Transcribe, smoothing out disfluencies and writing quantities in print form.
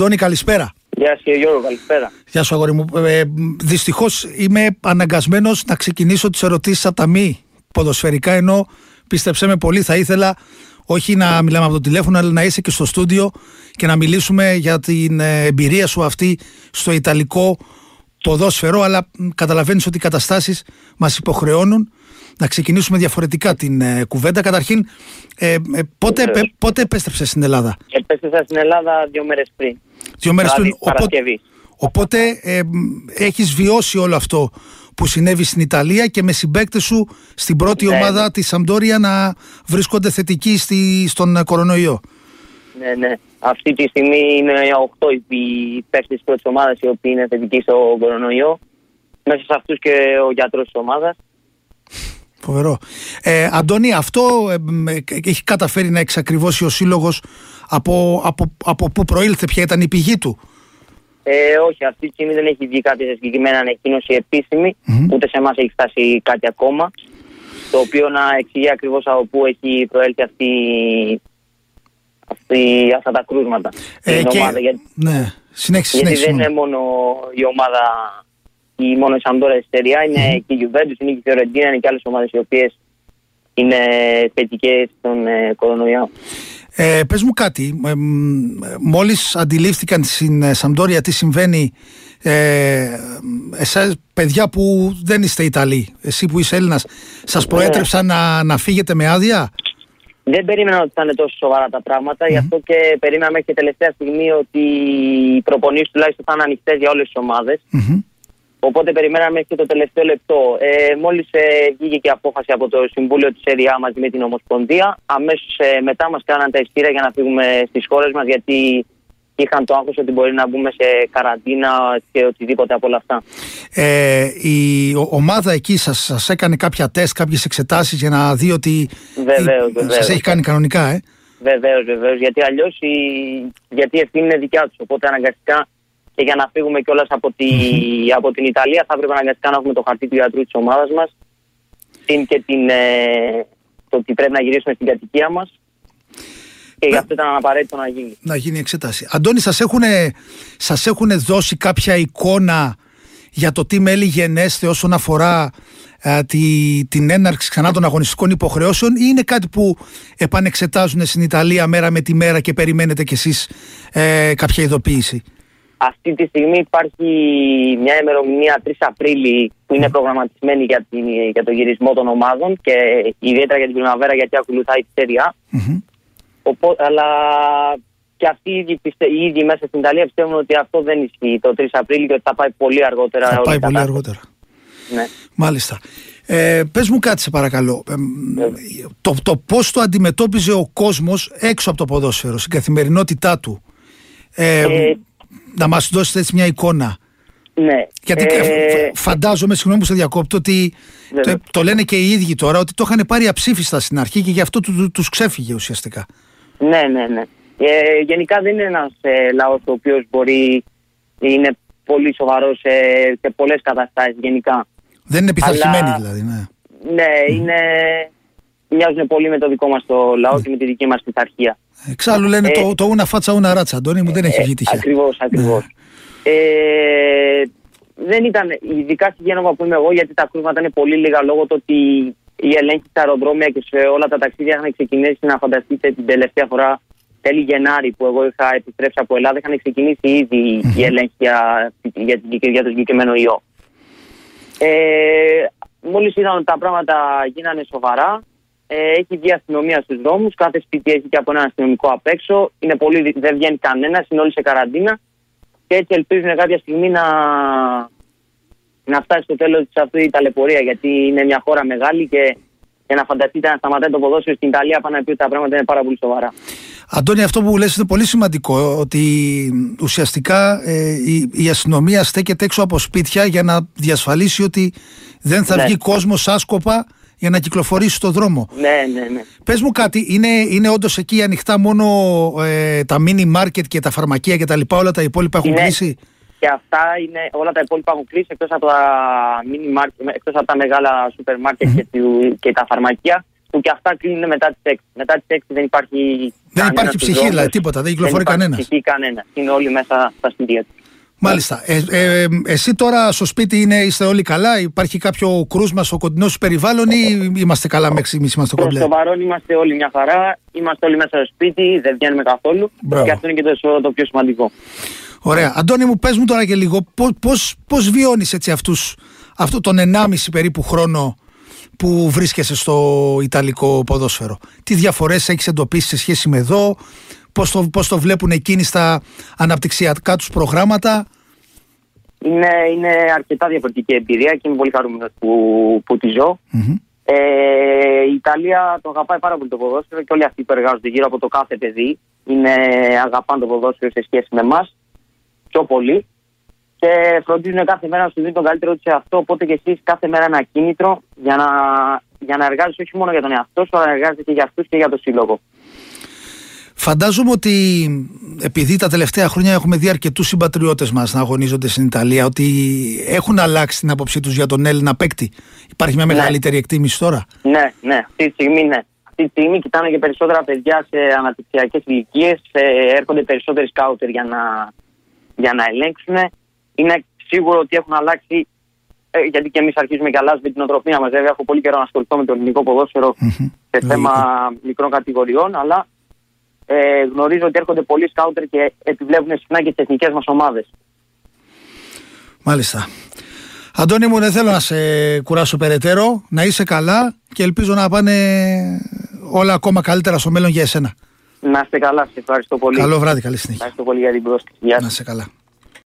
Αντώνη, καλησπέρα. Γεια σου κύριε Γιώργο, καλησπέρα. Γεια σου αγόρι μου. Δυστυχώς είμαι αναγκασμένος να ξεκινήσω τις ερωτήσεις από τα μη ποδοσφαιρικά, ενώ πίστεψέ με πολύ θα ήθελα όχι να μιλάμε από το τηλέφωνο, αλλά να είσαι και στο στούντιο και να μιλήσουμε για την εμπειρία σου αυτή στο ιταλικό ποδόσφαιρο, αλλά καταλαβαίνεις ότι οι καταστάσεις μας υποχρεώνουν να ξεκινήσουμε διαφορετικά την κουβέντα. Καταρχήν, πότε επέστρεψες στην Ελλάδα? Επέστρεψα στην Ελλάδα 2 μέρες πριν. 2 μέρες πριν, Παρασκευή. Οπότε έχεις βιώσει όλο αυτό που συνέβη στην Ιταλία και με συμπαίκτες σου στην πρώτη ομάδα της Σαντόρια να βρίσκονται θετικοί στον κορονοϊό. Ναι, ναι. Αυτή τη στιγμή είναι 8 οι παίκτες της πρώτης ομάδας οι οποίοι είναι θετικοί στον κορονοϊό. Μέσα σε αυτούς και ο γιατρός της ομάδας. Φοβερό. Αντώνη, αυτό έχει καταφέρει να εξακριβώσει ο σύλλογος από πού προήλθε, ποια ήταν η πηγή του? Όχι, αυτή τη στιγμή δεν έχει βγει κάτι σε συγκεκριμένη ανακοίνωση επίσημη, ούτε σε εμάς έχει φτάσει κάτι ακόμα, το οποίο να εξηγεί ακριβώς από πού έχει προέλθει αυτά τα κρούσματα. Και, ομάδα, γιατί, ναι, συνέχισε. Δεν είναι μόνο η ομάδα, η μόνο η Σαντόρια αριστεριά, είναι και η Ιουβέντους, είναι και η Ιωρεντίνα, είναι και άλλες ομάδες οι οποίες είναι θετικές στον κορονοϊό. Πες μου κάτι, μόλις αντιλήφθηκαν στην Σαντόρια τι συμβαίνει, εσάς παιδιά που δεν είστε Ιταλοί, εσύ που είσαι Έλληνας, σας προέτρεψαν να φύγετε με άδεια? Δεν περίμενα ότι θα είναι τόσο σοβαρά τα πράγματα, γι' αυτό και περίμενα μέχρι και τελευταία στιγμή ότι οι προπονήσεις τουλάχιστον θα είναι ανοιχτές για όλες τις ομάδες. Οπότε περιμέναμε και το τελευταίο λεπτό. Μόλις βγήκε και η απόφαση από το Συμβούλιο της ΕΡΙΑ μαζί με την Ομοσπονδία, αμέσως μετά μας κάναν τα εισιτήρια για να φύγουμε στις χώρες μας, γιατί είχαν το άγχος ότι μπορεί να μπούμε σε καραντίνα και οτιδήποτε από όλα αυτά. Η ομάδα εκεί σας έκανε κάποια τεστ, κάποιες εξετάσεις για να δει ότι βεβαίως. Σας έχει κάνει κανονικά, Βεβαίως. Γιατί αλλιώς η ευθύνη είναι δικιά τους. Οπότε αναγκαστικά. Και για να φύγουμε κιόλας από την Ιταλία, θα έπρεπε αναγκαστικά να έχουμε το χαρτί του γιατρού της ομάδας μας και το ότι πρέπει να γυρίσουμε στην κατοικία μας. Και γι' αυτό ήταν απαραίτητο να γίνει. Να γίνει εξέταση. Αντώνη, σας έχουν δώσει κάποια εικόνα για το τι μέλη γενέστε όσον αφορά την έναρξη ξανά των αγωνιστικών υποχρεώσεων, ή είναι κάτι που επανεξετάζουν στην Ιταλία μέρα με τη μέρα και περιμένετε κι εσείς κάποια ειδοποίηση? Αυτή τη στιγμή υπάρχει μια ημερομηνία 3 Απρίλη που είναι προγραμματισμένη για το γυρισμό των ομάδων και ιδιαίτερα για την Πριμαβέρα, γιατί ακολουθάει τη Serie A. Αλλά και αυτοί οι ίδιοι μέσα στην Ιταλία πιστεύουν ότι αυτό δεν ισχύει το 3 Απρίλη και ότι θα πάει πολύ αργότερα. Θα πάει πολύ αργότερα. Ναι. Μάλιστα. Πες μου κάτι σε παρακαλώ. Το πώς το αντιμετώπιζε ο κόσμος έξω από το ποδόσφαιρο, στην καθημερινότητά του. Να μας δώσετε έτσι μια εικόνα. Ναι. Γιατί φαντάζομαι, συγγνώμη που σε διακόπτω, ότι το λένε και οι ίδιοι τώρα, ότι το είχαν πάρει αψήφιστα στην αρχή και γι' αυτό τους ξέφυγε ουσιαστικά. Ναι. Γενικά δεν είναι ένας λαός ο οποίος είναι πολύ σοβαρός σε πολλές καταστάσεις γενικά. Δεν είναι επιθαρχημένοι δηλαδή. Ναι, είναι... Μοιάζουν πολύ με το δικό μας το λαό και με τη δική μας πειθαρχία. Εξάλλου λένε το ούνα φάτσα ούνα ράτσα, Αντώνη μου, δεν έχει βγει τυχαία. Ακριβώς. Δεν ήταν, ειδικά στη Γένοβα που είμαι εγώ, γιατί τα κρούσματα είναι πολύ λίγα λόγω του ότι οι ελέγχοι στα αεροδρόμια και σε όλα τα ταξίδια είχαν ξεκινήσει, να φανταστείτε την τελευταία φορά τέλη Γενάρη που εγώ είχα επιστρέψει από Ελλάδα, είχαν ξεκινήσει ήδη οι ελέγχοι για το συγκεκριμένο ιό. Μόλις είδαν ότι τα πράγματα γίνανε σοβαρά, έχει βγει αστυνομία στους δρόμους, κάθε σπίτι έχει και από έναν αστυνομικό απ' έξω. Δεν βγαίνει κανένας, είναι όλοι σε καραντίνα. Και έτσι ελπίζουν κάποια στιγμή να φτάσει στο τέλος της αυτή η ταλαιπωρία. Γιατί είναι μια χώρα μεγάλη και για να φανταστείτε να σταματάει το ποδόσφαιρο στην Ιταλία, πάνω να πει ότι τα πράγματα είναι πάρα πολύ σοβαρά. Αντώνη, αυτό που λες είναι πολύ σημαντικό, ότι ουσιαστικά η αστυνομία στέκεται έξω από σπίτια για να διασφαλίσει ότι δεν θα βγει κόσμος άσκοπα για να κυκλοφορήσει στον δρόμο. Ναι. Πες μου κάτι, είναι όντως εκεί ανοιχτά μόνο τα μίνι μάρκετ και τα φαρμακεία και τα λοιπά, όλα τα υπόλοιπα έχουν κλείσει? Και αυτά είναι, όλα τα υπόλοιπα έχουν κλείσει εκτός από τα μεγάλα σούπερ μάρκετ και τα φαρμακεία. που και αυτά κλείνουν μετά τις 6. Μετά τις 6 δεν υπάρχει. Δεν υπάρχει ψυχή, δηλαδή τίποτα, δεν κυκλοφορεί κανένα. Δεν υπάρχει κανένα. Είναι όλοι μέσα στα σπίτια του. Μάλιστα. Εσύ τώρα στο σπίτι είστε όλοι καλά, υπάρχει κάποιο κρούσμα στο κοντινό σου περιβάλλον ή είμαστε καλά μέχρι στιγμής? Στο παρόν είμαστε όλοι μια χαρά, είμαστε όλοι μέσα στο σπίτι, δεν βγαίνουμε καθόλου. Μπράβο. Και αυτό είναι και το πιο σημαντικό. Ωραία. Αντώνη μου, πες μου τώρα και λίγο πώς βιώνεις έτσι αυτό τον 1,5 περίπου χρόνο που βρίσκεσαι στο ιταλικό ποδόσφαιρο? Τι διαφορές έχεις εντοπίσει σε σχέση με εδώ? Πώς το βλέπουν εκείνοι στα αναπτυξιακά τους προγράμματα? Είναι αρκετά διαφορετική εμπειρία και είμαι πολύ χαρούμενος που τη ζω. Mm-hmm. Η Ιταλία το αγαπάει πάρα πολύ το ποδόσφαιρο και όλοι αυτοί που εργάζονται γύρω από το κάθε παιδί αγαπάνε το ποδόσφαιρο σε σχέση με εμάς πιο πολύ και φροντίζουν κάθε μέρα να σου δίνουν τον καλύτερο του σε αυτό, οπότε και εσείς κάθε μέρα ένα κίνητρο για να εργάζεσαι όχι μόνο για τον εαυτό σου, αλλά να εργάζεσαι και για αυτούς και για το σύλλογο. Φαντάζομαι ότι επειδή τα τελευταία χρόνια έχουμε δει αρκετούς συμπατριώτες μας να αγωνίζονται στην Ιταλία, ότι έχουν αλλάξει την άποψή τους για τον Έλληνα παίκτη. Υπάρχει μια μεγαλύτερη εκτίμηση τώρα? Ναι, αυτή τη στιγμή ναι. Αυτή τη στιγμή κοιτάνε και περισσότερα παιδιά σε αναπτυξιακές ηλικίες, έρχονται περισσότεροι σκάουτερ για να ελέγξουν. Είναι σίγουρο ότι έχουν αλλάξει, γιατί και εμείς αρχίζουμε και αλλάζουμε την οτροπία μας. Βέβαια, έχω πολύ καιρό να ασχοληθώ με το ελληνικό ποδόσφαιρο σε θέμα μικρών κατηγοριών, αλλά. Γνωρίζω ότι έρχονται πολλοί σκάουτερ και επιβλέπουν συχνά και τις εθνικές μας ομάδες. Μάλιστα. Αντώνη μου, δεν θέλω να σε κουράσω περαιτέρω. Να είσαι καλά και ελπίζω να πάνε όλα ακόμα καλύτερα στο μέλλον για εσένα. Να είστε καλά, σε ευχαριστώ πολύ. Καλό βράδυ, καλή συνέχεια. Ευχαριστώ πολύ για την πρόσκληση. Να είσαι καλά.